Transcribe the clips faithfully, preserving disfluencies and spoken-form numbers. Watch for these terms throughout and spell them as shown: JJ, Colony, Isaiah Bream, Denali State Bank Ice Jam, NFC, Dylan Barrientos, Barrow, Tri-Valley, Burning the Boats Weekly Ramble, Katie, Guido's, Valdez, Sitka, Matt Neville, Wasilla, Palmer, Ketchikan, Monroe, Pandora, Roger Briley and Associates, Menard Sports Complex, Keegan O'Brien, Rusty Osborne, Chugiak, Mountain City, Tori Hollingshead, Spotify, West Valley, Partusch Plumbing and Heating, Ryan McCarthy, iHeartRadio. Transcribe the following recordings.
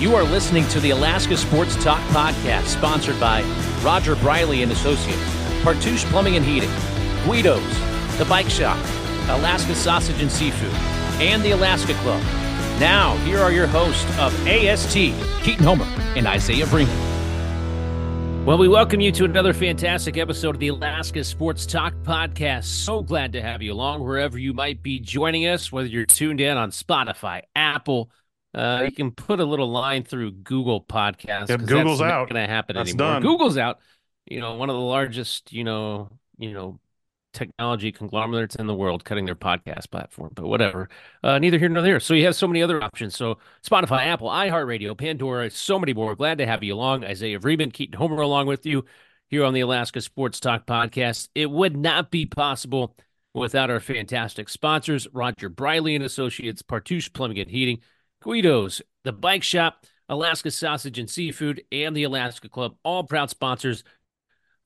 You are listening to the Alaska Sports Talk Podcast, sponsored by Roger Briley and Associates, Partusch Plumbing and Heating, Guido's, The Bike Shop, Alaska Sausage and Seafood, and the Alaska Club. Now, here are your hosts of A S T, Keaton Homer and Isaiah Bream. Well, we welcome you to another fantastic episode of the Alaska Sports Talk Podcast. So glad to have you along wherever you might be joining us, whether you're tuned in on Spotify, Apple. Uh, you can put a little line through Google Podcasts. Yep, Google's that's out. Not going to happen that's anymore. Done. Google's out. You know, one of the largest, you know, you know, technology conglomerates in the world cutting their podcast platform, but whatever. Uh, neither here nor there. So you have so many other options. So Spotify, Apple, iHeartRadio, Pandora, so many more. Glad to have you along. Isaiah Vreeman, Keaton Homer along with you here on the Alaska Sports Talk Podcast. It would not be possible without our fantastic sponsors, Roger Briley and Associates, Partusch Plumbing and Heating, Guido's, The Bike Shop, Alaska Sausage and Seafood, and the Alaska Club, all proud sponsors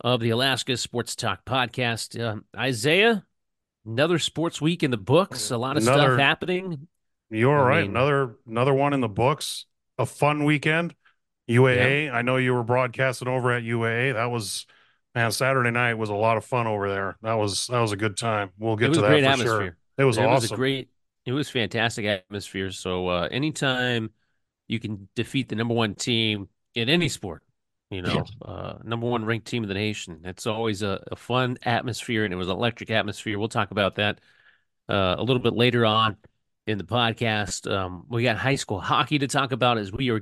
of the Alaska Sports Talk Podcast. Uh, Isaiah, another sports week in the books. A lot of another, stuff happening. You're I right. Mean, another another one in the books. A fun weekend. U A A. Yeah. I know you were broadcasting over at U A A. That was, man, Saturday night was a lot of fun over there. That was that was a good time. We'll get to that for atmosphere. Sure. It was it awesome. Was a great, it was fantastic atmosphere. So uh, anytime you can defeat the number one team in any sport, you know, uh, number one ranked team in the nation. It's always a, a fun atmosphere, and it was an electric atmosphere. We'll talk about that uh, a little bit later on in the podcast. Um, we got high school hockey to talk about as we are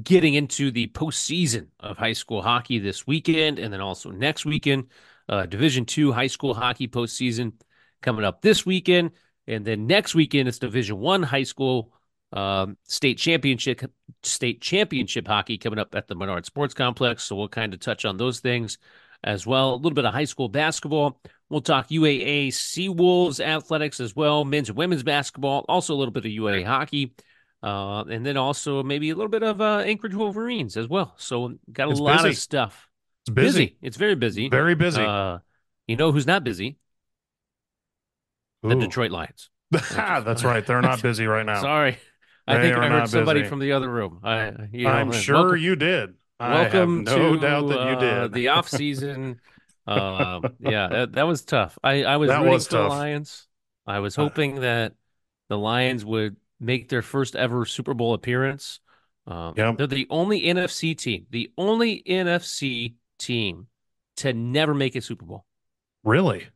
getting into the postseason of high school hockey this weekend, and then also next weekend. Uh, Division two high school hockey postseason coming up this weekend, and then next weekend it's Division one high school Um, state championship state championship hockey coming up at the Menard Sports Complex. So we'll kind of touch on those things as well. A little bit of high school basketball. We'll talk U A A Seawolves athletics as well, men's and women's basketball, also a little bit of U A A hockey, uh, and then also maybe a little bit of uh, Anchorage Wolverines as well. So got a it's lot busy. of stuff. It's busy. busy. It's very busy. Very busy. Uh, you know who's not busy? Ooh. The Detroit Lions. That's right. They're not busy right now. Sorry. I think I heard somebody busy. from the other room. I, you know, I'm sure welcome, you did. I welcome have no to, doubt that you did. Uh, the off season. uh, yeah, that, that was tough. I, I was that rooting was for tough. the Lions. I was hoping that the Lions would make their first ever Super Bowl appearance. Um, yep. They're the only N F C team, the only N F C team to never make a Super Bowl. Really?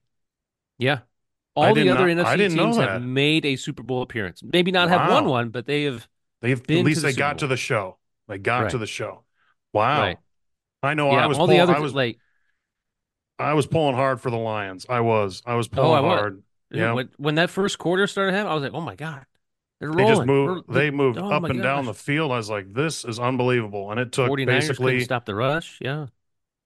Yeah. All the other not, N F C teams have made a Super Bowl appearance. Maybe not wow. have won one, but they have. They have been at least they the got Bowl. to the show. They got right. to the show. Wow, right. I know. Yeah, I was all pull, the other. I was like, I was pulling hard for the Lions. I was. I was pulling oh, I hard. Yeah. When, when that first quarter started happening, I was like, "Oh my god, they're rolling." They just moved. They're, they moved oh up and gosh. down the field. I was like, "This is unbelievable." And it took forty-niners basically couldn't stop the rush. Yeah.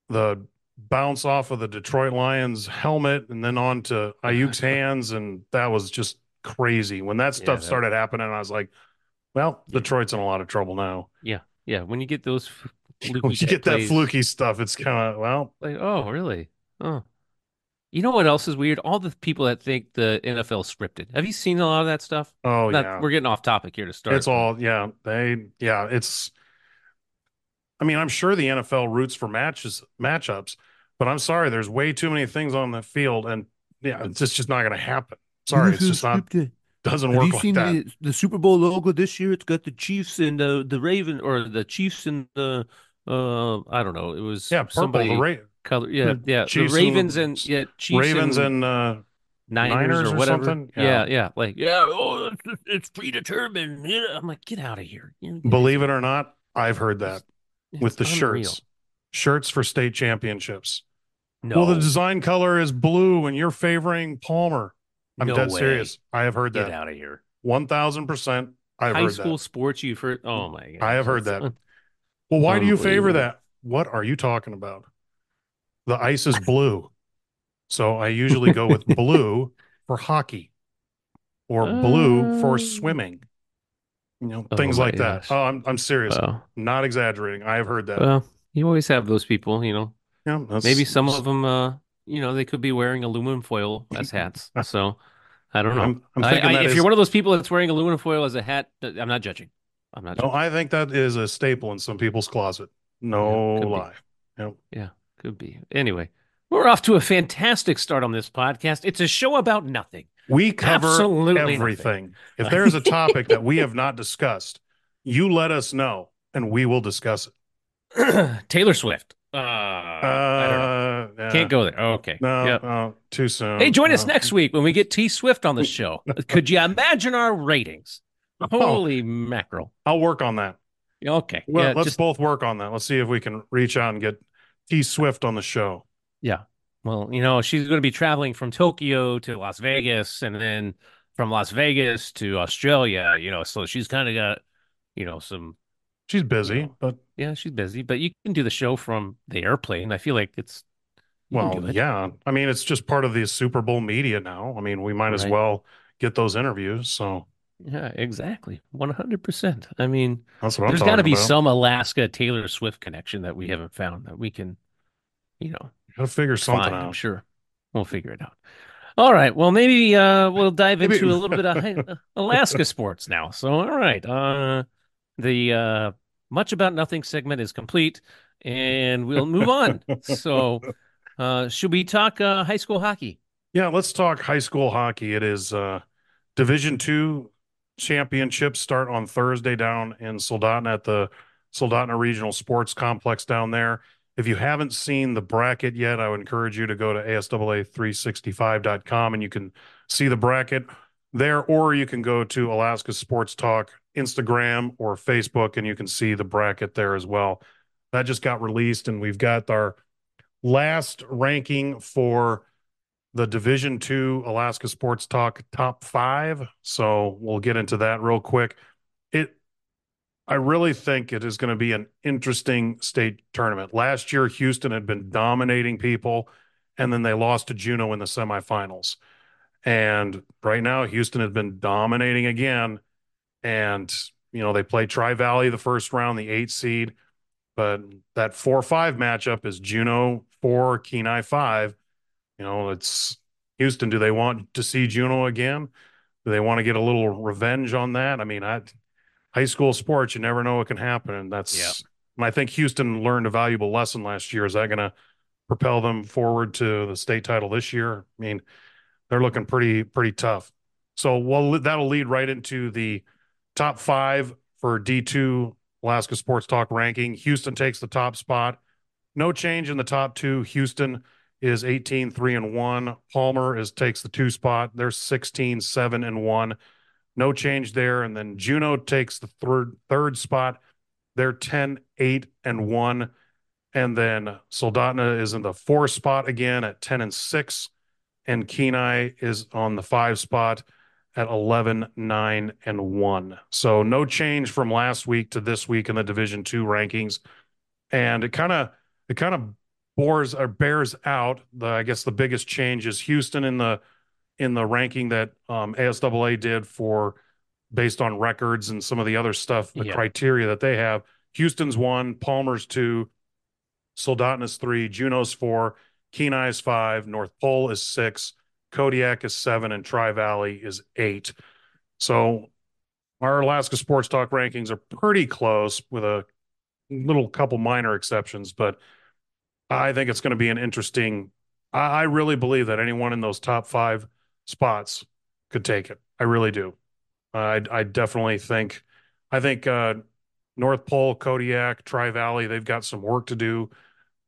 The. bounce off of the Detroit Lions helmet and then on to Ayuk's hands, and that was just crazy. When that stuff yeah, that... started happening, I was like, well, Detroit's in a lot of trouble now. Yeah, yeah. When you get those fluky when you get plays, that fluky stuff, it's kind of, well. Like, oh, really? Oh. You know what else is weird? All the people that think the N F L scripted. Have you seen a lot of that stuff? Oh, Not, yeah. We're getting off topic here to start. It's all, yeah. They, yeah, it's. I mean, I'm sure the N F L roots for matches, matchups, but I'm sorry, there's way too many things on the field, and yeah, it's just, just not going to happen. Sorry, it's just not doesn't work like that. Have you seen the, the Super Bowl logo this year? It's got the Chiefs and the the Raven, or the Chiefs and the uh, I don't know. It was yeah, purple, somebody the Ra- color, yeah, the yeah, Chiefs the Ravens and, and yeah, Chiefs Ravens and. and uh, Niners, Niners or, or whatever. Something? Yeah. yeah, yeah, like yeah. Oh, it's, it's predetermined. Yeah. I'm like, get out of here. Believe it or not, I've heard that. It's with the unreal. shirts, shirts for state championships. No. Well, the design color is blue and you're favoring Palmer. I'm no dead way. serious. I have heard that. Get out of here. one thousand percent. I've High heard that. High school sports, you've heard. Oh my God. I have heard that. Well, why do you favor that? What are you talking about? The ice is blue. So I usually go with blue for hockey or uh... blue for swimming. You know, oh, things like gosh. that. Oh, I'm I'm serious. Wow. Not exaggerating. I have heard that. Well, you always have those people, you know. Yeah, that's, maybe some that's... of them, uh, you know, they could be wearing aluminum foil as hats. So I don't know. I'm, I'm I, I, if is... you're one of those people that's wearing aluminum foil as a hat, I'm not judging. I'm not no, sure. I think that is a staple in some people's closet. No yeah, lie. Yep. Yeah, could be. Anyway, we're off to a fantastic start on this podcast. It's a show about nothing. We cover Absolutely everything. Nothing. If there's a topic that we have not discussed, you let us know and we will discuss it. Taylor Swift. Uh, uh, I don't know. Yeah. Can't go there. Oh, okay. No, yep. oh, too soon. Hey, join no. us next week when we get T Swift on the show. Could you imagine our ratings? Holy oh, mackerel. I'll work on that. Okay. Well, yeah, let's just... both work on that. Let's see if we can reach out and get T Swift on the show. Yeah. Well, you know, she's going to be traveling from Tokyo to Las Vegas and then from Las Vegas to Australia, you know, so she's kind of got, you know, some. She's busy, you know, but. Yeah, she's busy, but you can do the show from the airplane. I feel like it's. Well, it. yeah. I mean, it's just part of the Super Bowl media now. I mean, we might right. as well get those interviews. So. Yeah, exactly. one hundred percent. I mean, That's what there's got to be about. some Alaska Taylor Swift connection that we haven't found that we can, you know, we'll figure something find, out. I'm sure we'll figure it out. All right. Well, maybe uh, we'll dive maybe. into a little bit of Alaska sports now. So, all right. Uh, the uh, Much About Nothing segment is complete and we'll move on. So uh, should we talk uh, high school hockey? Yeah, let's talk high school hockey. It is uh, Division two. Championships start on Thursday down in Soldotna at the Soldotna Regional Sports Complex down there. If you haven't seen the bracket yet, I would encourage you to go to A S A A three sixty-five dot com and you can see the bracket there, or you can go to Alaska Sports Talk Instagram or Facebook and you can see the bracket there as well. That just got released and we've got our last ranking for the Division two Alaska Sports Talk top five. So we'll get into that real quick. It, I really think it is going to be an interesting state tournament. Last year, Houston had been dominating people, and then they lost to Juneau in the semifinals. And right now, Houston has been dominating again. And, you know, they play Tri-Valley the first round, the eight seed. But that four five matchup is Juneau four, Kenai five. You know, it's Houston. Do they want to see Juneau again? Do they want to get a little revenge on that? I mean, I, high school sports, you never know what can happen. And that's, yeah. and I think Houston learned a valuable lesson last year. Is that going to propel them forward to the state title this year? I mean, they're looking pretty, pretty tough. So well, that'll lead right into the top five for D two Alaska Sports Talk ranking. Houston takes the top spot. No change in the top two. Houston is eighteen, three and one. Palmer is takes the two spot. They're sixteen, seven and one. No change there. And then Juneau takes the third third spot. They're ten, eight and one. And then Soldotna is in the fourth spot again at ten and six. And Kenai is on the five spot at eleven, nine and one. So no change from last week to this week in the Division two rankings. And it kind of, it kind of, Bores or bears out the, I guess the biggest change is Houston in the in the ranking that um, A S A A did for based on records and some of the other stuff, the yeah. criteria that they have. Houston's one, Palmer's two, Soldotna's three, Juneau's four, Kenai's five, North Pole is six, Kodiak is seven, and Tri-Valley is eight. So our Alaska Sports Talk rankings are pretty close with a little couple minor exceptions, but I think it's going to be an interesting – I really believe that anyone in those top five spots could take it. I really do. I, I definitely think – I think uh, North Pole, Kodiak, Tri-Valley, they've got some work to do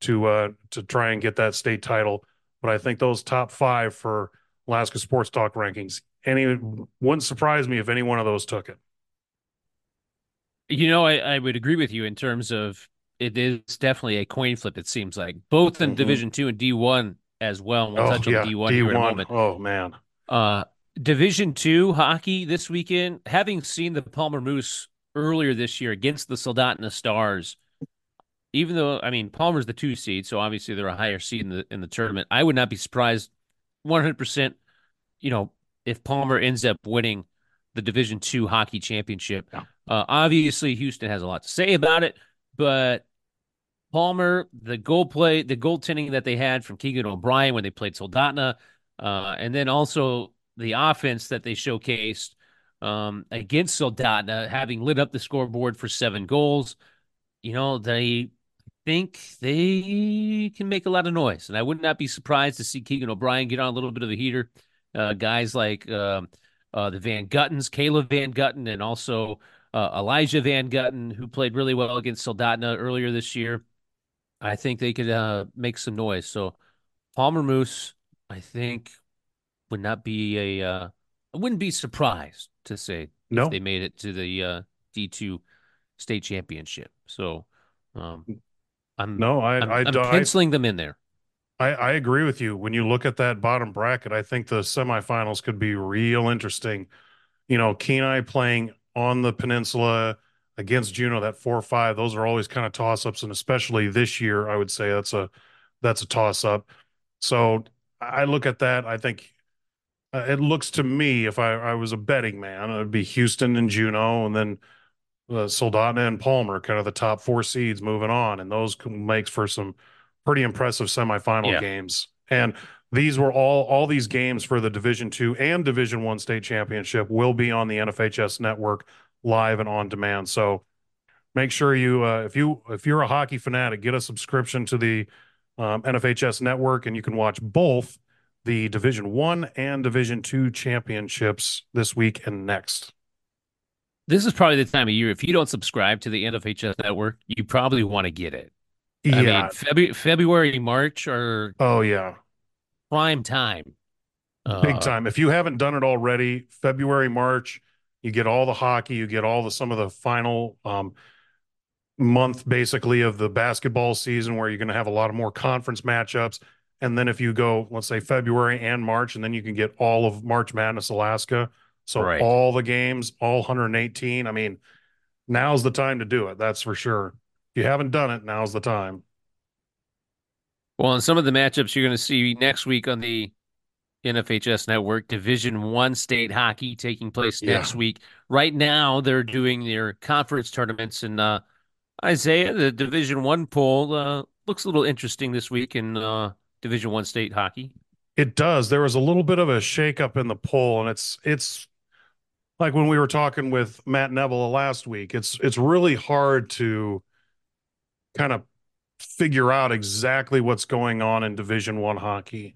to uh, to try and get that state title. But I think those top five for Alaska Sports Talk rankings, any wouldn't surprise me if any one of those took it. You know, I, I would agree with you in terms of – it is definitely a coin flip, it seems like, both in mm-hmm. Division two and D one as well. We'll oh, touch yeah. on D one, D one here in a moment. Oh, man. Uh, Division two hockey this weekend, having seen the Palmer Moose earlier this year against the Soldotna Stars, even though, I mean, Palmer's the two seed, so obviously they're a higher seed in the in the tournament. I would not be surprised one hundred percent, you know, if Palmer ends up winning the Division two hockey championship. Yeah. Uh, obviously, Houston has a lot to say about it, but Palmer, the goal play, the goaltending that they had from Keegan O'Brien when they played Soldotna, uh, and then also the offense that they showcased um, against Soldotna, having lit up the scoreboard for seven goals. You know, they think they can make a lot of noise, and I would not be surprised to see Keegan O'Brien get on a little bit of a heater. Uh, guys like uh, uh, the Van Guttens, Caleb Van Gutten, and also uh, Elijah Van Gutten, who played really well against Soldotna earlier this year. I think they could uh, make some noise. So Palmer Moose, I think, would not be a. Uh, I wouldn't be surprised to say no. if they made it to the uh, D two state championship. So, um, I'm no, I, I'm, I, I'm I, penciling I, them in there. I, I agree with you. When you look at that bottom bracket, I think the semifinals could be real interesting. You know, Kenai playing on the peninsula against Juneau, that four or five, those are always kind of toss-ups, and especially this year, I would say that's a that's a toss-up. So I look at that. I think uh, it looks to me, if I, I was a betting man, it would be Houston and Juneau, and then uh, Soldotna and Palmer, kind of the top four seeds moving on, and those makes for some pretty impressive semifinal yeah. games. And these were all all these games for the Division Two and Division One state championship will be on the N F H S network, live and on demand. So make sure you, uh, if you, if you're a hockey fanatic, get a subscription to the um, N F H S network, and you can watch both the Division One and Division Two championships this week and next. This is probably the time of year. If you don't subscribe to the N F H S network, you probably want to get it. Yeah. I mean, Feb- February, March are oh yeah, prime time, uh, big time. If you haven't done it already, February, March. You get all the hockey, you get all the some of the final um, month, basically, of the basketball season, where you're going to have a lot of more conference matchups. And then if you go, let's say, February and March, and then you can get all of March Madness Alaska. So right. all the games, all one hundred eighteen. I mean, now's the time to do it. That's for sure. If you haven't done it, now's the time. Well, and some of the matchups you're going to see next week on the N F H S network, Division One state hockey taking place yeah. next week. Right now they're doing their conference tournaments, and uh Isaiah, the Division One poll uh looks a little interesting this week in uh Division One state hockey. It does. There was a little bit of a shakeup in the poll, and it's it's like when we were talking with Matt Neville last week, it's it's really hard to kind of figure out exactly what's going on in Division One hockey.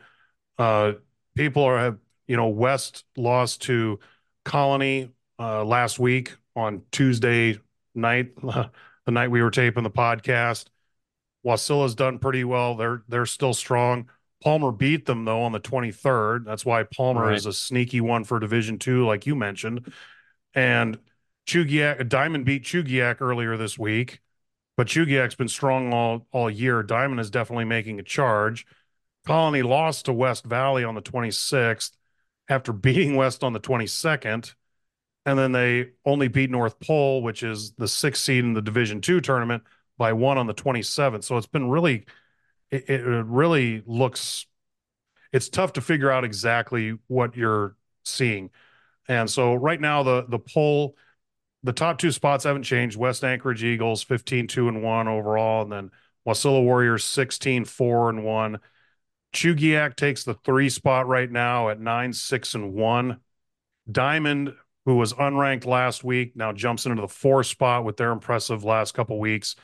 Uh People are, have, you know, West lost to Colony uh, last week on Tuesday night, the night we were taping the podcast. Wasilla's done pretty well. They're they're still strong. Palmer beat them, though, on the twenty-third. That's why Palmer right. is a sneaky one for Division Two, like you mentioned. And Chugiak, Dimond beat Chugiak earlier this week, but Chugiak's been strong all, all year. Dimond is definitely making a charge. Colony lost to West Valley on the twenty-sixth after beating West on the twenty-second, and then they only beat North Pole, which is the sixth seed in the Division Two tournament, by one on the twenty-seventh. So it's been really, it, it really looks, it's tough to figure out exactly what you're seeing. And so right now the the poll, the top two spots haven't changed. West Anchorage Eagles fifteen two and one overall, and then Wasilla Warriors sixteen four and one. Chugiak takes the three spot right now at nine, six, and one. Dimond, who was unranked last week, now jumps into the four spot with their impressive last couple weeks.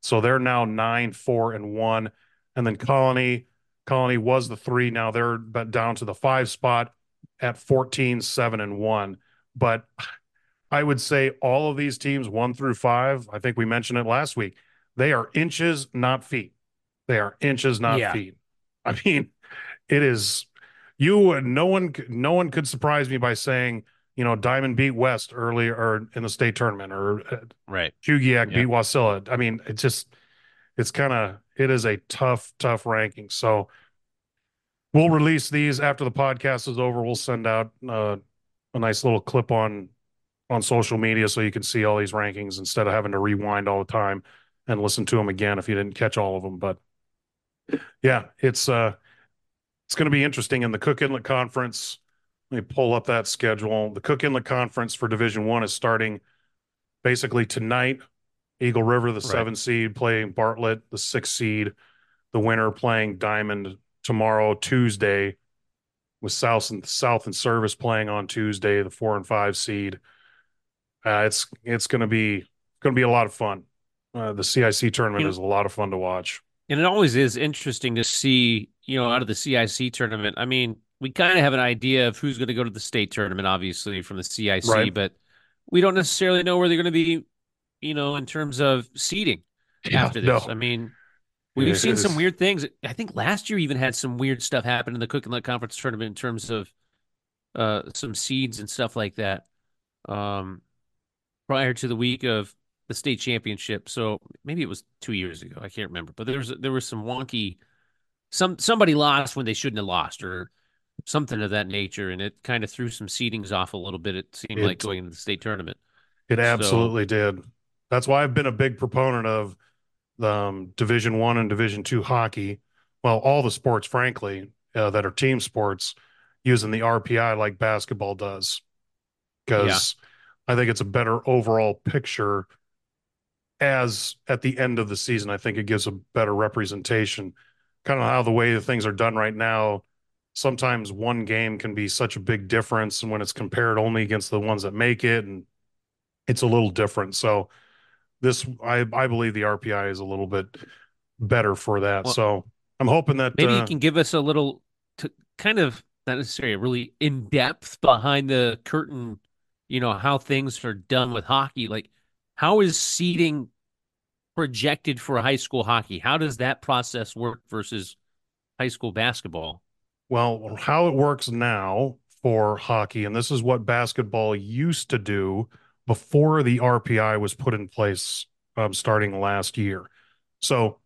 So they're now nine, four, and one. And then Colony, Colony was the three. Now they're down to the five spot at fourteen, seven, and one. But I would say all of these teams, one through five, I think we mentioned it last week, they are inches, not feet. They are inches, not yeah. feet. I mean, it is you. No one, no one could surprise me by saying, you know, Dimond beat West earlier or in the state tournament, or right. Chugiak yeah. beat Wasilla. I mean, it's just, it's kind of, it is a tough, tough ranking. So we'll release these after the podcast is over. We'll send out uh, a nice little clip on on social media so you can see all these rankings instead of having to rewind all the time and listen to them again if you didn't catch all of them, but. Yeah, it's uh, it's going to be interesting in the Cook Inlet Conference. Let me pull up that schedule. The Cook Inlet Conference for Division One is starting basically tonight. Eagle River, the right. seven seed, playing Bartlett, the six seed. The winner playing Dimond tomorrow, Tuesday. with South and South and Service playing on Tuesday, the four and five seed. Uh, it's it's going to be going to be a lot of fun. Uh, the C I C tournament is a lot of fun to watch, and it always is interesting to see. You know, out of the C I C tournament, I mean, we kind of have an idea of who's going to go to the state tournament, obviously from the C I C, right. But we don't necessarily know where they're going to be. You know, in terms of seeding yeah, after this, no. I mean. We've it seen is. some weird things. I think last year even had some weird stuff happen in the Cook Inlet Conference tournament in terms of uh, some seeds and stuff like that um, prior to the week of the state championship. So maybe it was two years ago. I can't remember. But there was there was some wonky – some somebody lost when they shouldn't have lost or something of that nature, and it kind of threw some seedings off a little bit, it seemed it, like, going into the state tournament. It absolutely so, did. That's why I've been a big proponent of – Um, Division One and Division Two hockey, well, all the sports, frankly, uh, that are team sports, using the R P I like basketball does, because yeah. I think it's a better overall picture. As at the end of the season, I think it gives a better representation. Kind of how the way that things are done right now, sometimes one game can be such a big difference, and when it's compared only against the ones that make it, and it's a little different. So. This, I I believe the R P I is a little bit better for that. Well, so I'm hoping that maybe uh, you can give us a little to kind of not necessarily really in depth behind the curtain, you know, how things are done with hockey. Like, how is seeding projected for high school hockey? How does that process work versus high school basketball? Well, how it works now for hockey, and this is what basketball used to do before the R P I was put in place um, starting last year. So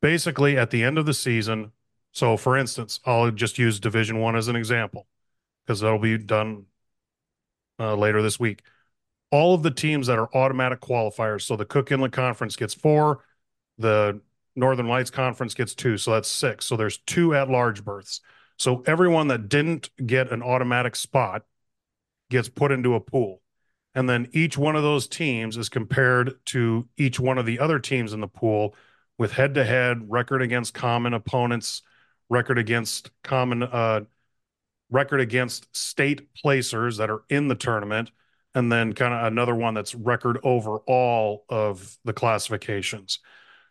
basically at the end of the season, so for instance, I'll just use Division One as an example because that'll be done uh, later this week. All of the teams that are automatic qualifiers, so the Cook Inlet Conference gets four, the Northern Lights Conference gets two, so that's six. So there's two at-large berths. So everyone that didn't get an automatic spot gets put into a pool. And then each one of those teams is compared to each one of the other teams in the pool with head-to-head, record against common opponents, record against common, uh, record against state placers that are in the tournament, and then kind of another one that's record overall of the classifications.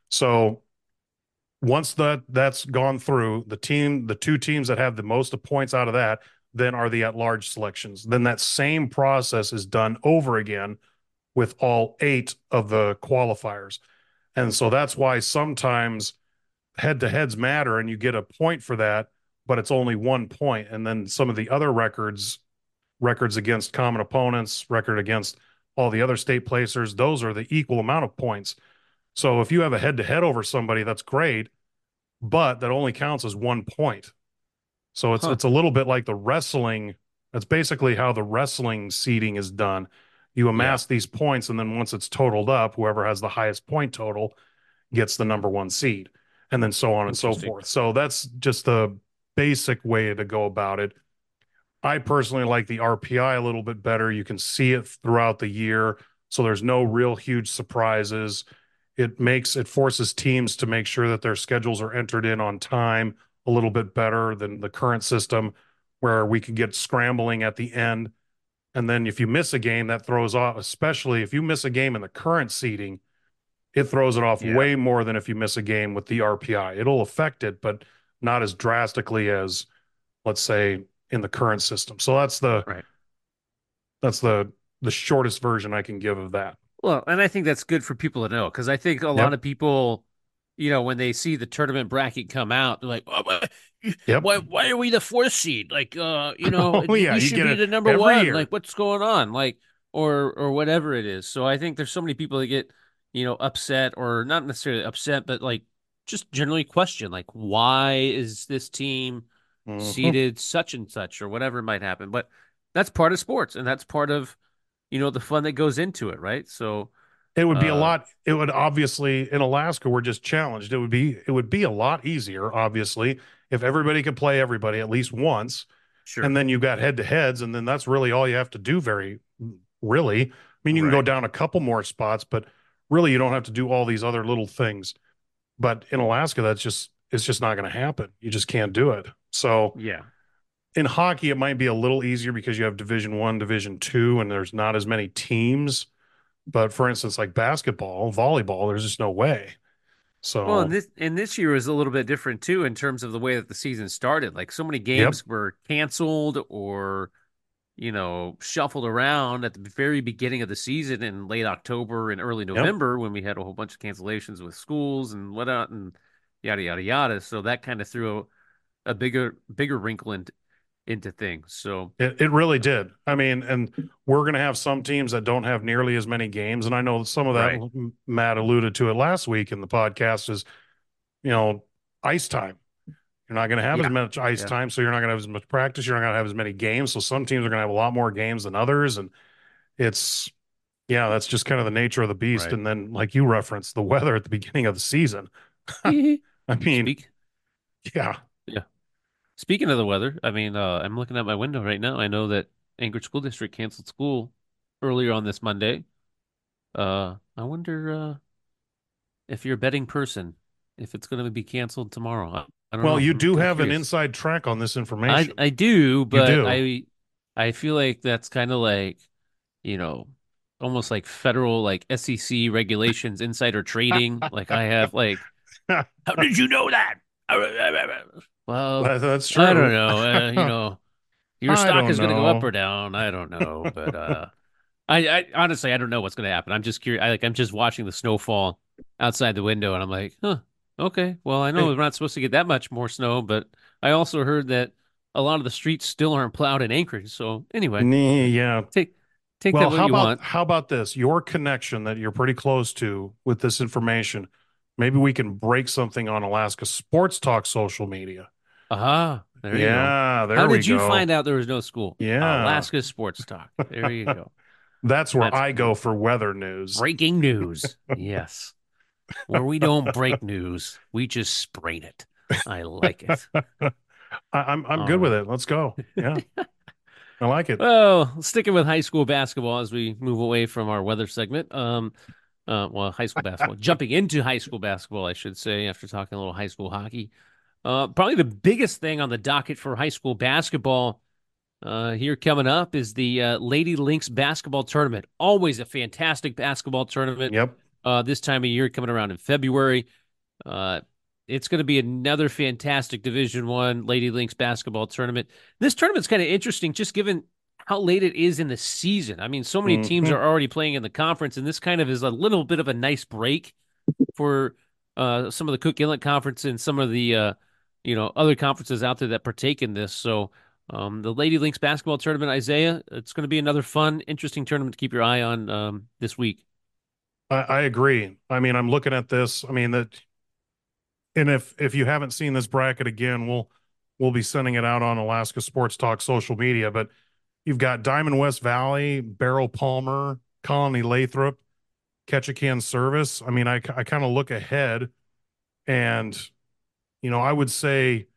So once that that's gone through, the team, the two teams that have the most points out of that then are the at-large selections. Then that same process is done over again with all eight of the qualifiers. And so that's why sometimes head-to-heads matter and you get a point for that, but it's only one point. And then some of the other records, records against common opponents, record against all the other state placers, those are the equal amount of points. So if you have a head-to-head over somebody, that's great, but that only counts as one point. So it's huh. it's a little bit like the wrestling. That's basically how the wrestling seeding is done. You amass yeah. these points, and then once it's totaled up, whoever has the highest point total gets the number one seed, and then so on and so forth. So that's just the basic way to go about it. I personally like the R P I a little bit better. You can see it throughout the year, so there's no real huge surprises. It makes it forces teams to make sure that their schedules are entered in on time, a little bit better than the current system where we could get scrambling at the end. And then if you miss a game, that throws off, especially if you miss a game in the current seeding, it throws it off yeah. way more than if you miss a game with the R P I. It'll affect it, but not as drastically as, let's say, in the current system. So that's the right. that's the the shortest version I can give of that. Well, and I think that's good for people to know, because I think a yep. lot of people, you know, when they see the tournament bracket come out, they're like, oh, yep. why, why are we the fourth seed? Like, uh, you know, oh, yeah, you should you be the number one. Year. Like, what's going on? Like, or or whatever it is. So I think there's so many people that get, you know, upset, or not necessarily upset, but like just generally question, like, why is this team mm-hmm. seeded such and such, or whatever might happen. But that's part of sports, and that's part of, you know, the fun that goes into it, right? So it would be uh, a lot. It would obviously in Alaska, we're just challenged. It would be, it would be a lot easier, obviously, if everybody could play everybody at least once, sure. and then you've got head to heads. And then that's really all you have to do. Very really. I mean, you right. can go down a couple more spots, but really you don't have to do all these other little things. But in Alaska, that's just, it's just not going to happen. You just can't do it. So yeah, in hockey, it might be a little easier because you have Division One, Division Two, and there's not as many teams. But for instance, like basketball, volleyball, there's just no way. So well, and this and this year was a little bit different too in terms of the way that the season started. Like so many games yep. were canceled or, you know, shuffled around at the very beginning of the season in late October and early November yep. when we had a whole bunch of cancellations with schools and whatnot and yada yada yada. So that kind of threw a, a bigger bigger wrinkle into into things. So it, it really did. I mean, and we're going to have some teams that don't have nearly as many games. And I know some of that right. Matt alluded to it last week in the podcast is, you know, ice time. You're not going to have yeah. as much ice yeah. time. So you're not going to have as much practice. You're not going to have as many games. So some teams are going to have a lot more games than others. And it's, yeah, that's just kind of the nature of the beast. Right. And then like you referenced the weather at the beginning of the season. I mean, Speak. yeah, yeah. Speaking of the weather, I mean, uh, I'm looking at my window right now. I know that Anchorage School District canceled school earlier on this Monday. Uh, I wonder uh, if you're a betting person, if it's going to be canceled tomorrow. I don't well, know you I'm, do I'm have curious. An inside track on this information. I, I do, but do. I I feel like that's kind of like, you know, almost like federal, like S E C regulations, insider trading. Like I have like, how did you know that? Well, that's true. I don't know. Uh, you know, your stock is going to go up or down. I don't know, but uh, I, I honestly I don't know what's going to happen. I'm just curious. I, like I'm just watching the snowfall outside the window, and I'm like, huh, okay. Well, I know hey. we're not supposed to get that much more snow, but I also heard that a lot of the streets still aren't plowed in Anchorage. So anyway, yeah, take take well, that what you want. How about this? Your connection that you're pretty close to with this information. Maybe we can break something on Alaska Sports Talk social media. Uh-huh. There you yeah, go. There How we did you go. Find out there was no school? Yeah. Alaska Sports Talk. There you go. That's where That's I cool. go for weather news. Breaking news. Yes. Where we don't break news, we just sprain it. I like it. I, I'm I'm um, good with it. Let's go. Yeah. I like it. Well, sticking with high school basketball as we move away from our weather segment. Um uh well, high school basketball. Jumping into high school basketball, I should say, after talking a little high school hockey. Uh, probably the biggest thing on the docket for high school basketball uh, here coming up is the uh, Lady Lynx basketball tournament. Always a fantastic basketball tournament. Yep. Uh, this time of year, coming around in February, uh, it's going to be another fantastic Division One Lady Lynx basketball tournament. This tournament's kind of interesting, just given how late it is in the season. I mean, so many mm-hmm. teams are already playing in the conference, and this kind of is a little bit of a nice break for uh, some of the Cook Inlet Conference and some of the uh, you know, other conferences out there that partake in this. So um, the Lady Lynx basketball tournament, Isaiah, it's going to be another fun, interesting tournament to keep your eye on um, this week. I, I agree. I mean, I'm looking at this. I mean, that, and if, if you haven't seen this bracket again, we'll, we'll be sending it out on Alaska Sports Talk social media, but you've got Dimond West Valley, Barrow Palmer, Colony Lathrop, Ketchikan Service. I mean, I, I kind of look ahead and, you know, I would say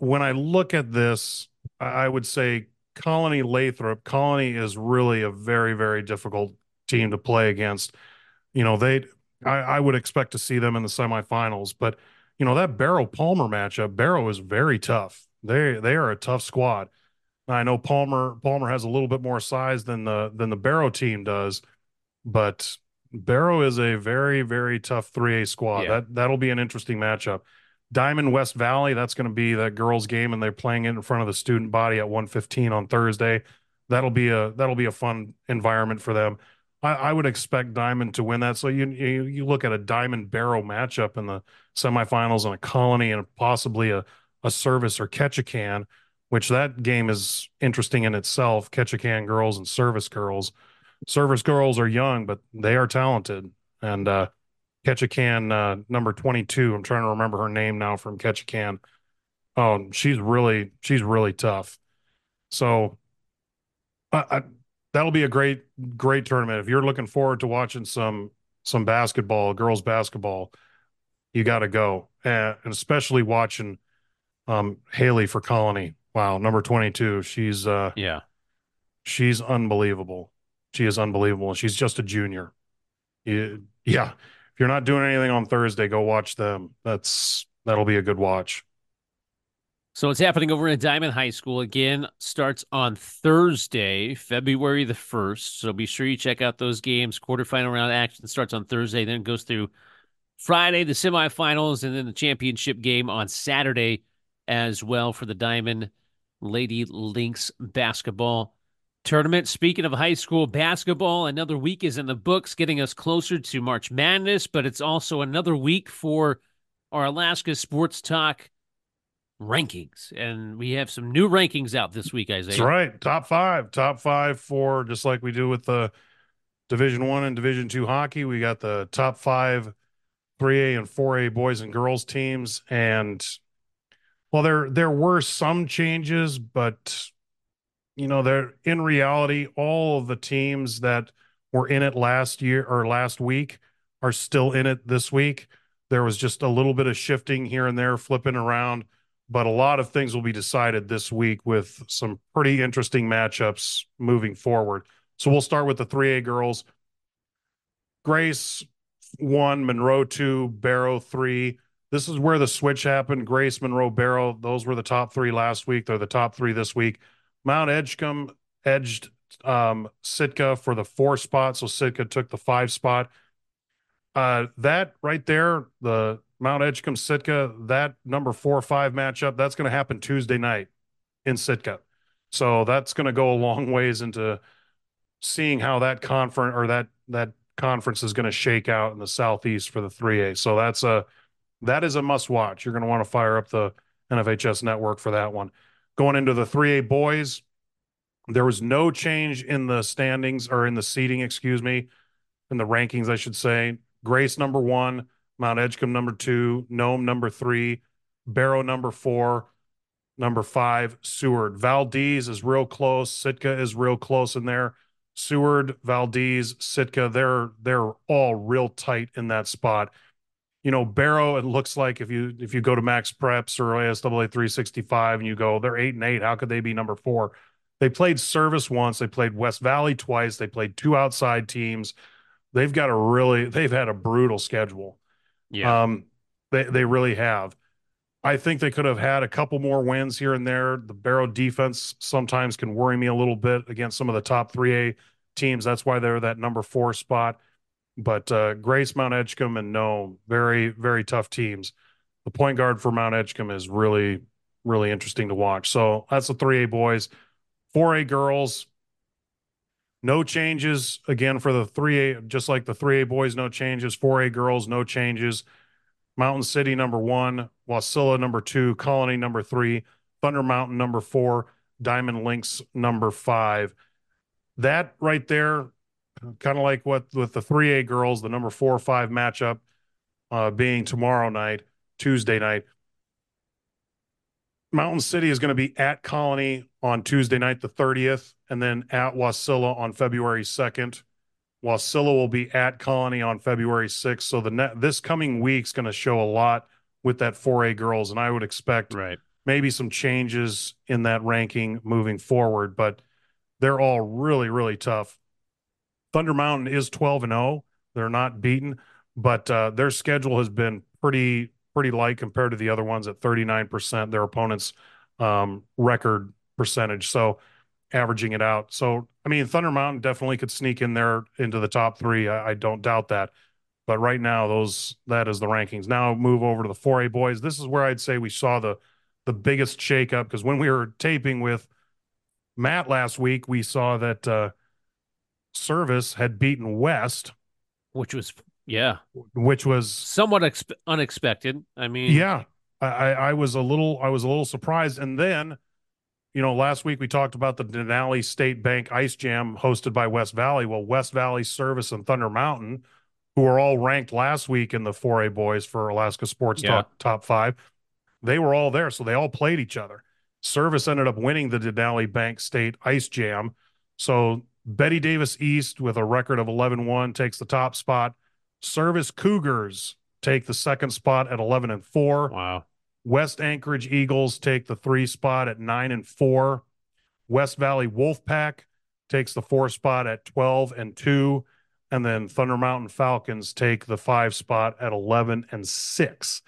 when I look at this, I would say Colony Lathrop, Colony is really a very, very difficult team to play against. You know, they, I, I would expect to see them in the semifinals, but you know, that Barrow Palmer matchup, Barrow is very tough. They, they are a tough squad. I know Palmer, Palmer has a little bit more size than the, than the Barrow team does, but Barrow is a very, very tough three A squad. Yeah. That, that'll be an interesting matchup. Dimond West Valley, that's going to be that girls' game, and they're playing it in front of the student body at one fifteen on Thursday. That'll be a that'll be a fun environment for them. I, I would expect Dimond to win that. So you, you you look at a Dimond Barrow matchup in the semifinals and a Colony and possibly a, a Service or Ketchikan, which that game is interesting in itself. Ketchikan girls and Service girls. Service girls are young, but they are talented. And uh, Ketchikan, uh, number twenty-two, I'm trying to remember her name now from Ketchikan. Oh, she's really, she's really tough. So I, I, that'll be a great, great tournament. If you're looking forward to watching some, some basketball, girls basketball, you got to go. And especially watching um, Haley for Colony. Wow. Number twenty-two. She's uh, yeah, she's unbelievable. She is unbelievable. She's just a junior. You, yeah. If you're not doing anything on Thursday, go watch them. That's, that'll be a good watch. So it's happening over at Dimond High School again. Starts on Thursday, February the first. So be sure you check out those games. Quarterfinal round action starts on Thursday, then goes through Friday, the semifinals, and then the championship game on Saturday as well for the Dimond Lady Lynx basketball tournament. Speaking of high school basketball, another week is in the books, getting us closer to March Madness, but it's also another week for our Alaska Sports Talk rankings, and we have some new rankings out this week, Isaiah. That's right. Top five, top five for, just like we do with the Division One and Division Two hockey, we got the top five three A and four A boys and girls teams. And well, there there were some changes, but you know, there in reality, all of the teams that were in it last year or last week are still in it this week. There was just a little bit of shifting here and there, flipping around. But a lot of things will be decided this week with some pretty interesting matchups moving forward. So we'll start with the three A girls. Grace one, Monroe two, Barrow three. This is where the switch happened. Grace, Monroe, Barrow, those were the top three last week. They're the top three this week. Mount Edgecombe edged um, Sitka for the four spot, so Sitka took the five spot. Uh, that right there, the Mount Edgecombe, Sitka, that number four or five matchup, that's going to happen Tuesday night in Sitka. So that's going to go a long ways into seeing how that conference or that, that conference is going to shake out in the Southeast for the three A. So that's a, that is a must watch. You're going to want to fire up the N F H S network for that one. Going into the three A boys, there was no change in the standings or in the seating, excuse me, in the rankings, I should say. Grace number one, Mount Edgecombe number two, Nome number three, Barrow number four, number five, Seward. Valdez is real close. Sitka is real close in there. Seward, Valdez, Sitka, they're they're all real tight in that spot. You know, Barrow, it looks like if you if you go to Max Preps or A S A A three sixty-five and you go, they're eight and eight. How could they be number four? They played Service once, they played West Valley twice, they played two outside teams. They've got a really they've had a brutal schedule. Yeah. Um, they, they really have. I think they could have had a couple more wins here and there. The Barrow defense sometimes can worry me a little bit against some of the top three A teams. That's why they're that number four spot. But uh, Grace, Mount Edgecombe, and Nome, very, very tough teams. The point guard for Mount Edgecombe is really, really interesting to watch. So that's the three A boys. four A girls, no changes, again, for the three A, just like the three A boys, no changes. four A girls, no changes. Mountain City, number one. Wasilla, number two. Colony, number three. Thunder Mountain, number four. Dimond Lynx, number five. That right there, kind of like what with the three A girls, the number four or five matchup uh, being tomorrow night, Tuesday night. Mountain City is going to be at Colony on Tuesday night, the thirtieth, and then at Wasilla on February second. Wasilla will be at Colony on February sixth. So the net, this coming week's going to show a lot with that four A girls, and I would expect right. maybe some changes in that ranking moving forward, but they're all really, really tough. Thunder Mountain is twelve and oh. They're not beaten, but uh, their schedule has been pretty pretty light compared to the other ones at thirty-nine percent, their opponent's um, record percentage. So averaging it out. So, I mean, Thunder Mountain definitely could sneak in there into the top three. I, I don't doubt that. But right now, those that is the rankings. Now move over to the four A boys. This is where I'd say we saw the, the biggest shakeup, because when we were taping with Matt last week, we saw that uh, Service had beaten West. Which was... Yeah, which was somewhat ex- unexpected. I mean, yeah, I, I was a little, I was a little surprised. And then, you know, last week we talked about the Denali State Bank Ice Jam hosted by West Valley. Well, West Valley, Service, and Thunder Mountain, who were all ranked last week in the four A boys for Alaska Sports yeah. Talk Top Five, they were all there, so they all played each other. Service ended up winning the Denali Bank State Ice Jam. So Betty Davis East with a record of eleven one takes the top spot. Service Cougars take the second spot at eleven and four. Wow. West Anchorage Eagles take the three spot at nine and four. West Valley Wolfpack takes the four spot at twelve and two, and then Thunder Mountain Falcons take the five spot at eleven and six.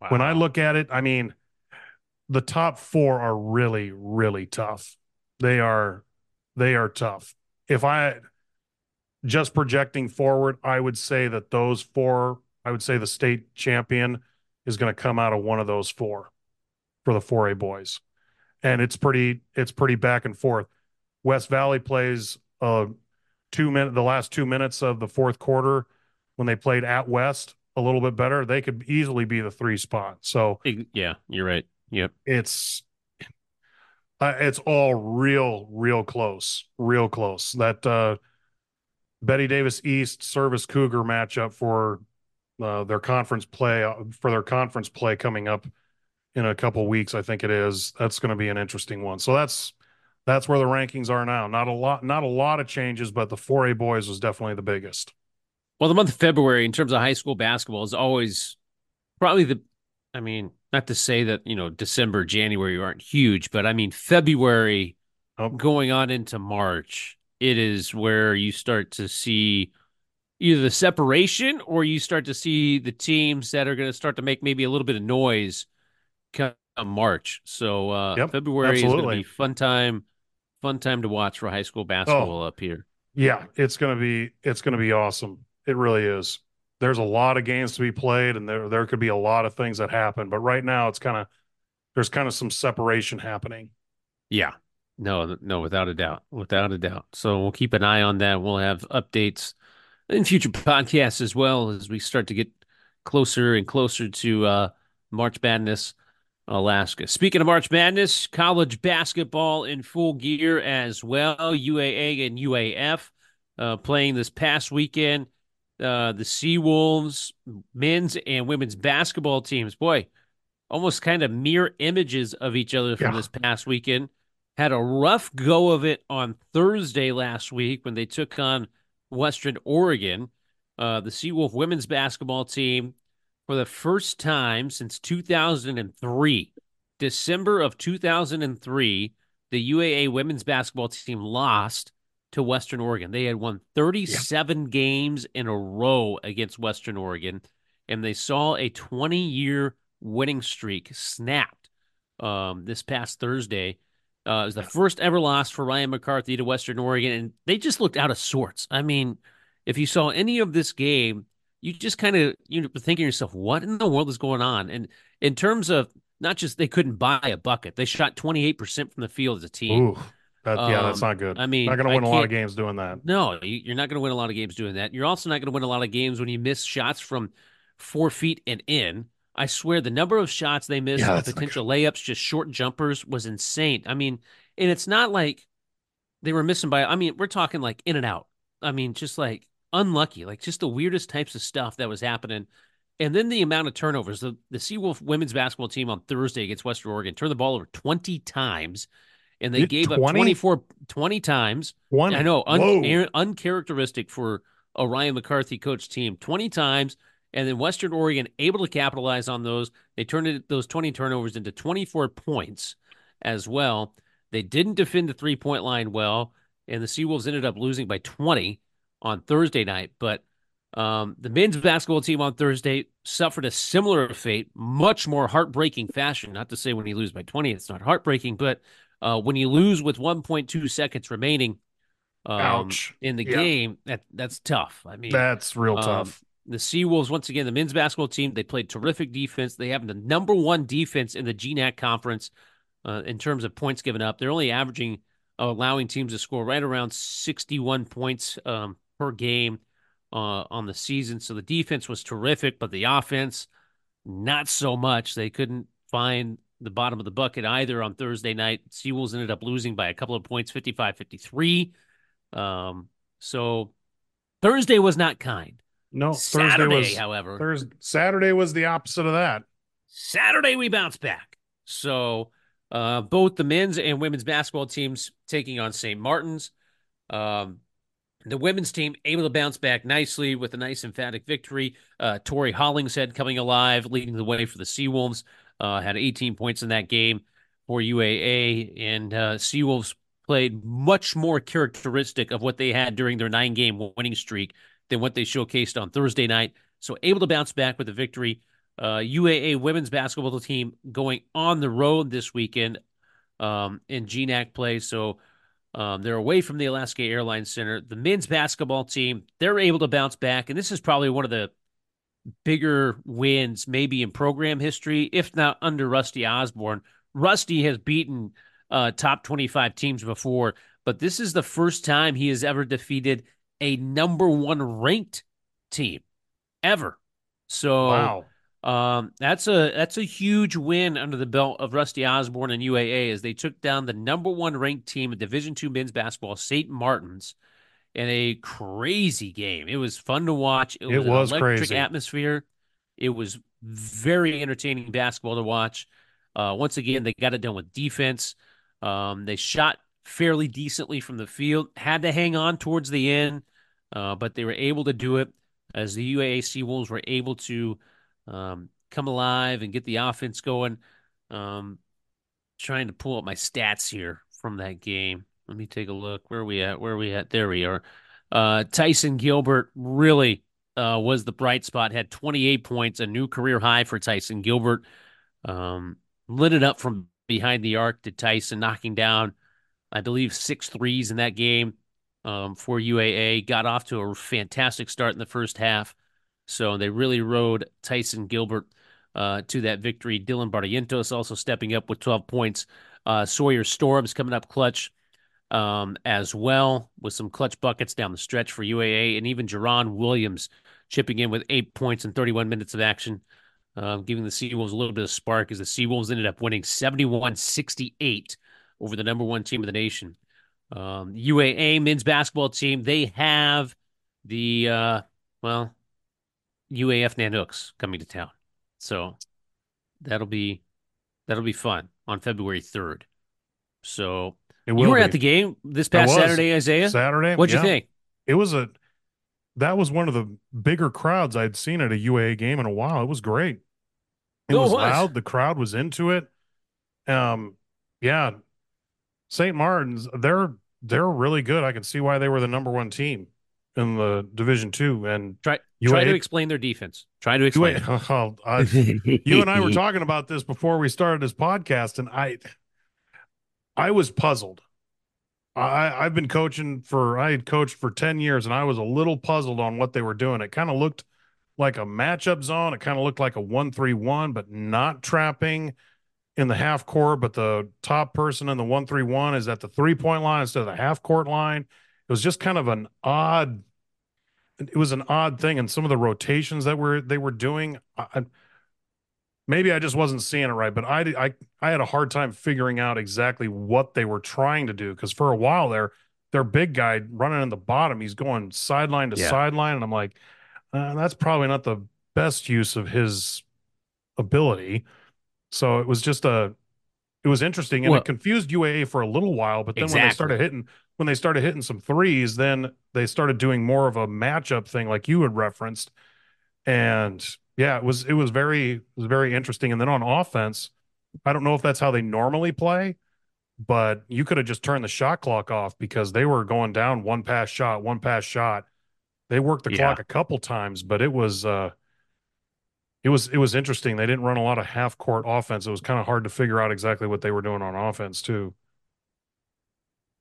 Wow. When I look at it, I mean, the top four are really, really tough. They are, they are tough. If I just projecting forward, I would say that those four, I would say the state champion is going to come out of one of those four for the four A boys. And it's pretty, it's pretty back and forth. West Valley plays uh, two minute, the last two minutes of the fourth quarter when they played at West a little bit better. They could easily be the three spot. So yeah, you're right. Yep. It's, uh, it's all real, real close, real close. That uh, Betty Davis East Service Cougar matchup for uh, their conference play uh, for their conference play coming up in a couple weeks, I think it is. That's going to be an interesting one. So that's, that's where the rankings are now. Not a lot, not a lot of changes, but the four A boys was definitely the biggest. Well, the month of February in terms of high school basketball is always probably the, I mean, not to say that, you know, December, January aren't huge, but I mean, February oh. going on into March, it is where you start to see either the separation or you start to see the teams that are going to start to make maybe a little bit of noise come March. So uh, yep, February absolutely. is going to be fun time, fun time to watch for high school basketball oh, up here. Yeah, it's going to be, it's going to be awesome. It really is. There's a lot of games to be played, and there there could be a lot of things that happen. But right now, it's kind of there's kind of some separation happening. Yeah, no, no, without a doubt, without a doubt. So we'll keep an eye on that. We'll have updates in future podcasts as well as we start to get closer and closer to uh, March Madness, Alaska. Speaking of March Madness, college basketball in full gear as well. U A A and U A F uh, playing this past weekend. Uh, the Seawolves men's and women's basketball teams, boy, almost kind of mirror images of each other from yeah. this past weekend. Had a rough go of it on Thursday last week when they took on Western Oregon. Uh, the Seawolf women's basketball team, for the first time since two thousand three, December of two thousand three, the U A A women's basketball team lost to Western Oregon. They had won thirty-seven yep. games in a row against Western Oregon, and they saw a twenty-year winning streak snapped um, this past Thursday. Uh, it was the first ever loss for Ryan McCarthy to Western Oregon, and they just looked out of sorts. I mean, if you saw any of this game, you just kind of you know, thinking to yourself, what in the world is going on? And in terms of not just they couldn't buy a bucket, they shot twenty-eight percent from the field as a team. Ooh. That, yeah, um, that's not good. I mean, not going to win a lot of games doing that. No, you're not going to win a lot of games doing that. You're also not going to win a lot of games when you miss shots from four feet and in. I swear the number of shots they missed, yeah, the potential layups, just short jumpers was insane. I mean, and it's not like they were missing by, I mean, we're talking like in and out. I mean, just like unlucky, like just the weirdest types of stuff that was happening. And then the amount of turnovers. The, the Seawolf women's basketball team on Thursday against Western Oregon turned the ball over twenty times. And they gave twenty? Up twenty-four, twenty times. One, I know, un- uncharacteristic for a Ryan McCarthy coach team, twenty times. And then Western Oregon able to capitalize on those. They turned it, those twenty turnovers into twenty-four points as well. They didn't defend the three-point line well, and the Seawolves ended up losing by twenty on Thursday night. But um, the men's basketball team on Thursday suffered a similar fate, much more heartbreaking fashion. Not to say when you lose by twenty, it's not heartbreaking, but Uh, when you lose with one point two seconds remaining um, Ouch. in the yeah. game, that that's tough. I mean, that's real um, tough. The Seawolves, once again, the men's basketball team, they played terrific defense. They have the number one defense in the G NAC conference uh, in terms of points given up. They're only averaging, uh, allowing teams to score right around sixty-one points um, per game uh, on the season. So the defense was terrific, but the offense, not so much. They couldn't find the bottom of the bucket either on Thursday night. Seawolves ended up losing by a couple of points, fifty-five fifty-three. Um, so Thursday was not kind. No, Saturday, Thursday was, however. Thursday, Saturday was the opposite of that. Saturday, we bounced back. So uh, both the men's and women's basketball teams taking on Saint Martin's. Um, the women's team able to bounce back nicely with a nice emphatic victory. Uh, Tori Hollingshead coming alive, leading the way for the Seawolves. Uh, had eighteen points in that game for U A A, and uh, Seawolves played much more characteristic of what they had during their nine-game winning streak than what they showcased on Thursday night. So able to bounce back with a victory uh, U A A women's basketball team going on the road this weekend um, in G N A C play. So um, they're away from the Alaska Airlines Center. The men's basketball team, they're able to bounce back. And this is probably one of the bigger wins maybe in program history, if not under Rusty Osborne. Rusty has beaten uh, top twenty-five teams before, but this is the first time he has ever defeated a number one ranked team ever. So wow. um, that's a that's a huge win under the belt of Rusty Osborne and U A A as they took down the number one ranked team in Division two men's basketball, Saint Martin's, in a crazy game. It was fun to watch. It was, it was an electric crazy atmosphere. It was very entertaining basketball to watch. Uh, once again, they got it done with defense. Um, they shot fairly decently from the field, had to hang on towards the end, uh, but they were able to do it as the U A A Sea Wolves were able to um, come alive and get the offense going. Um, trying to pull up my stats here from that game. Let me take a look. Where are we at? Where are we at? There we are. Uh, Tyson Gilbert really uh, was the bright spot, had twenty-eight points, a new career high for Tyson Gilbert. Um, lit it up from behind the arc to Tyson, knocking down, I believe, six threes in that game um, for U A A. Got off to a fantastic start in the first half. So they really rode Tyson Gilbert uh, to that victory. Dylan Barrientos also stepping up with twelve points. Uh, Sawyer Storms coming up clutch um, as well with some clutch buckets down the stretch for U A A. And even Jerron Williams chipping in with eight points in thirty-one minutes of action, um, giving the Seawolves a little bit of spark as the Seawolves ended up winning seventy-one sixty-eight over the number one team of the nation. Um, U A A men's basketball team, they have the, uh, well, U A F Nanooks coming to town. So that'll be that'll be fun on February third. So you were be. at the game this past Saturday, Isaiah? Saturday. What'd yeah. you think? It was a, that was one of the bigger crowds I'd seen at a U A A game in a while. It was great. It no, was, was loud. The crowd was into it. Um, yeah. Saint Martin's, they're they're really good. I can see why they were the number one team in the Division Two. And try U A A, try to explain their defense. Try to explain. U A A, oh, I, you and I were talking about this before we started this podcast, and I I was puzzled. I I've been coaching for I had coached for ten years, and I was a little puzzled on what they were doing. It kind of looked like a matchup zone. It kind of looked like a one three one, but not trapping in the half court, but the top person in the one, three, one is at the three point line instead of the half court line. It was just kind of an odd, it was an odd thing. And some of the rotations that were, they were doing, I, maybe I just wasn't seeing it right, but I, I, I had a hard time figuring out exactly what they were trying to do. Cause for a while there, their big guy running in the bottom, he's going sideline to yeah. sideline. And I'm like, uh, that's probably not the best use of his ability. So it was just a, it was interesting, and well, it confused U A A for a little while. But then exactly. when they started hitting, when they started hitting some threes, then they started doing more of a matchup thing, like you had referenced. And yeah, it was it was very it was very interesting. And then on offense, I don't know if that's how they normally play, but you could have just turned the shot clock off because they were going down one pass shot, one pass shot. They worked the yeah. clock a couple times, but it was. Uh, It was it was interesting. They didn't run a lot of half court offense. It was kind of hard to figure out exactly what they were doing on offense too.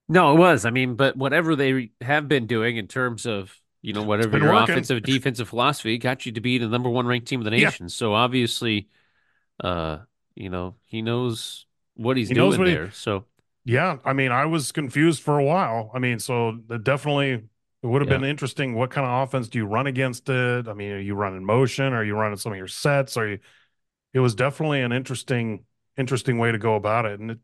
No, it was. I mean, but whatever they have been doing in terms of, you know, whatever your working. offensive defensive philosophy got you to be the number one ranked team of the nation. Yeah. So obviously, uh, you know, he knows what he's he doing what there. He, so yeah, I mean, I was confused for a while. I mean, so definitely. It would have yeah. been interesting. What kind of offense do you run against it? I mean, are you running motion? Are you running some of your sets? Are you? It was definitely an interesting, interesting way to go about it, and it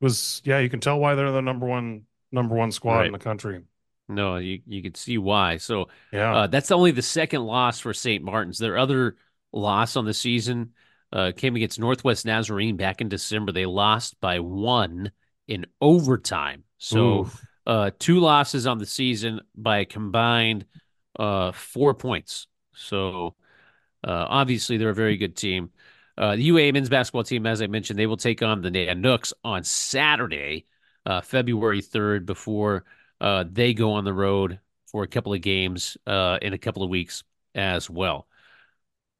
was yeah. You can tell why they're the number one, number one squad right. in the country. No, you you could see why. So yeah, uh, that's only the second loss for Saint Martin's. Their other loss on the season uh, came against Northwest Nazarene back in December. They lost by one in overtime. So. Oof. Uh, two losses on the season by a combined uh, four points. So, uh, obviously, they're a very good team. Uh, the U A A men's basketball team, as I mentioned, they will take on the Nanooks on Saturday, uh, February third, before uh, they go on the road for a couple of games uh, in a couple of weeks as well.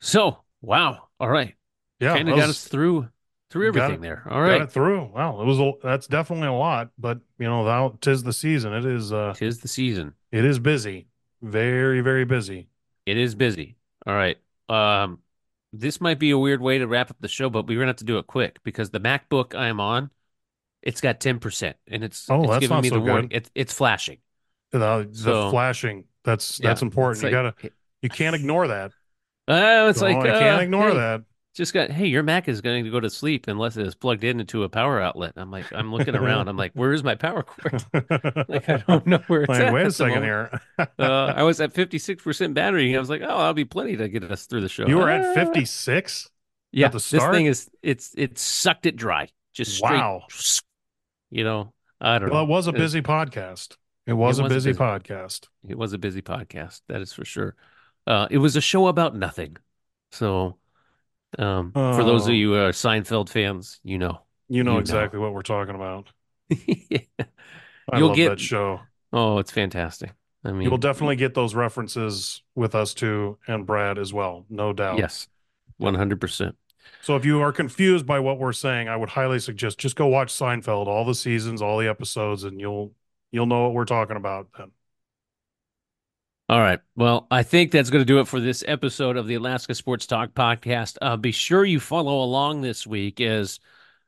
So, Wow. All right. Yeah. Kind of got us through through everything there. All right. Got it through. Wow. It was a, that's definitely a lot, but you know, thou tis the season. It is uh tis the season. It is busy. Very, very busy. It is busy. All right. Um this might be a weird way to wrap up the show, but we're gonna have to do it quick because the MacBook I'm on, it's got ten percent and it's, oh, it's that's giving not me so the warning. It's it's flashing. The, the so, flashing. That's that's yeah, important. You like, gotta you can't ignore that. Oh, uh, it's so like I can't uh, ignore hey, that. Just got hey, your Mac is going to go to sleep unless it is plugged in into a power outlet. I'm like, I'm looking around. I'm like, where is my power cord? Like, I don't know where it's like, at. Wait a second here. uh, I was at fifty-six percent battery. And I was like, oh, that'll be plenty to get us through the show. You were ah. at fifty-six. Yeah, at the start? This thing is it's it's sucked it dry. Just straight, wow. You know, I don't well, know. Well, it was a busy it, podcast. It was, it was a busy, busy podcast. It was a busy podcast. That is for sure. Uh, it was a show about nothing. So um, oh. for those of you who are Seinfeld fans, you know. You know you exactly know. what we're talking about. yeah. I You'll love get... that show. Oh, it's fantastic. I mean, you'll definitely get those references with us too and Brad as well, no doubt. Yes, one hundred percent. So if you are confused by what we're saying, I would highly suggest just go watch Seinfeld, all the seasons, all the episodes, and you'll you'll know what we're talking about then. All right. Well, I think that's going to do it for this episode of the Alaska Sports Talk podcast. Uh, be sure you follow along this week as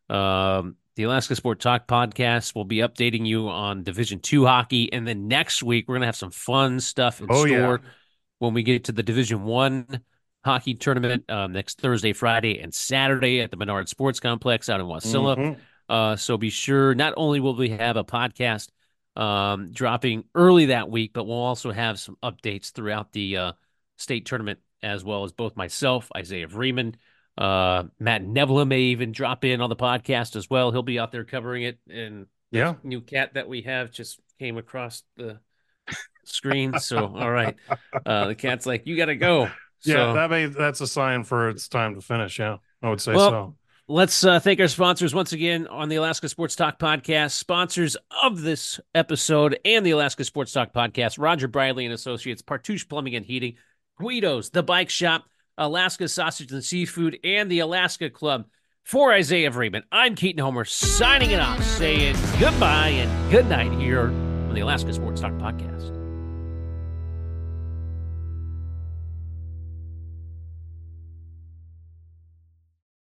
um, the Alaska Sports Talk podcast will be updating you on Division Two hockey. And then next week, we're going to have some fun stuff in oh, store yeah. when we get to the Division One hockey tournament um, next Thursday, Friday, and Saturday at the Menard Sports Complex out in Wasilla. Mm-hmm. Uh, so be sure, not only will we have a podcast Um, dropping early that week, but we'll also have some updates throughout the uh, state tournament, as well as both myself, Isaiah Vreeman, uh, Matt Nebula may even drop in on the podcast as well. He'll be out there covering it. And yeah, new cat that we have just came across the screen. So, all right. Uh, the cat's like, you got to go. So, yeah, that may, that's a sign for it's time to finish. Yeah, I would say well, so. Let's uh, thank our sponsors once again on the Alaska Sports Talk podcast, sponsors of this episode and the Alaska Sports Talk podcast, Roger Briley and Associates, Partusch Plumbing and Heating, Guido's, The Bike Shop, Alaska Sausage and Seafood, and the Alaska Club. For Isaiah Vreeman, I'm Keaton Homer, signing it off, saying goodbye and good night here on the Alaska Sports Talk podcast.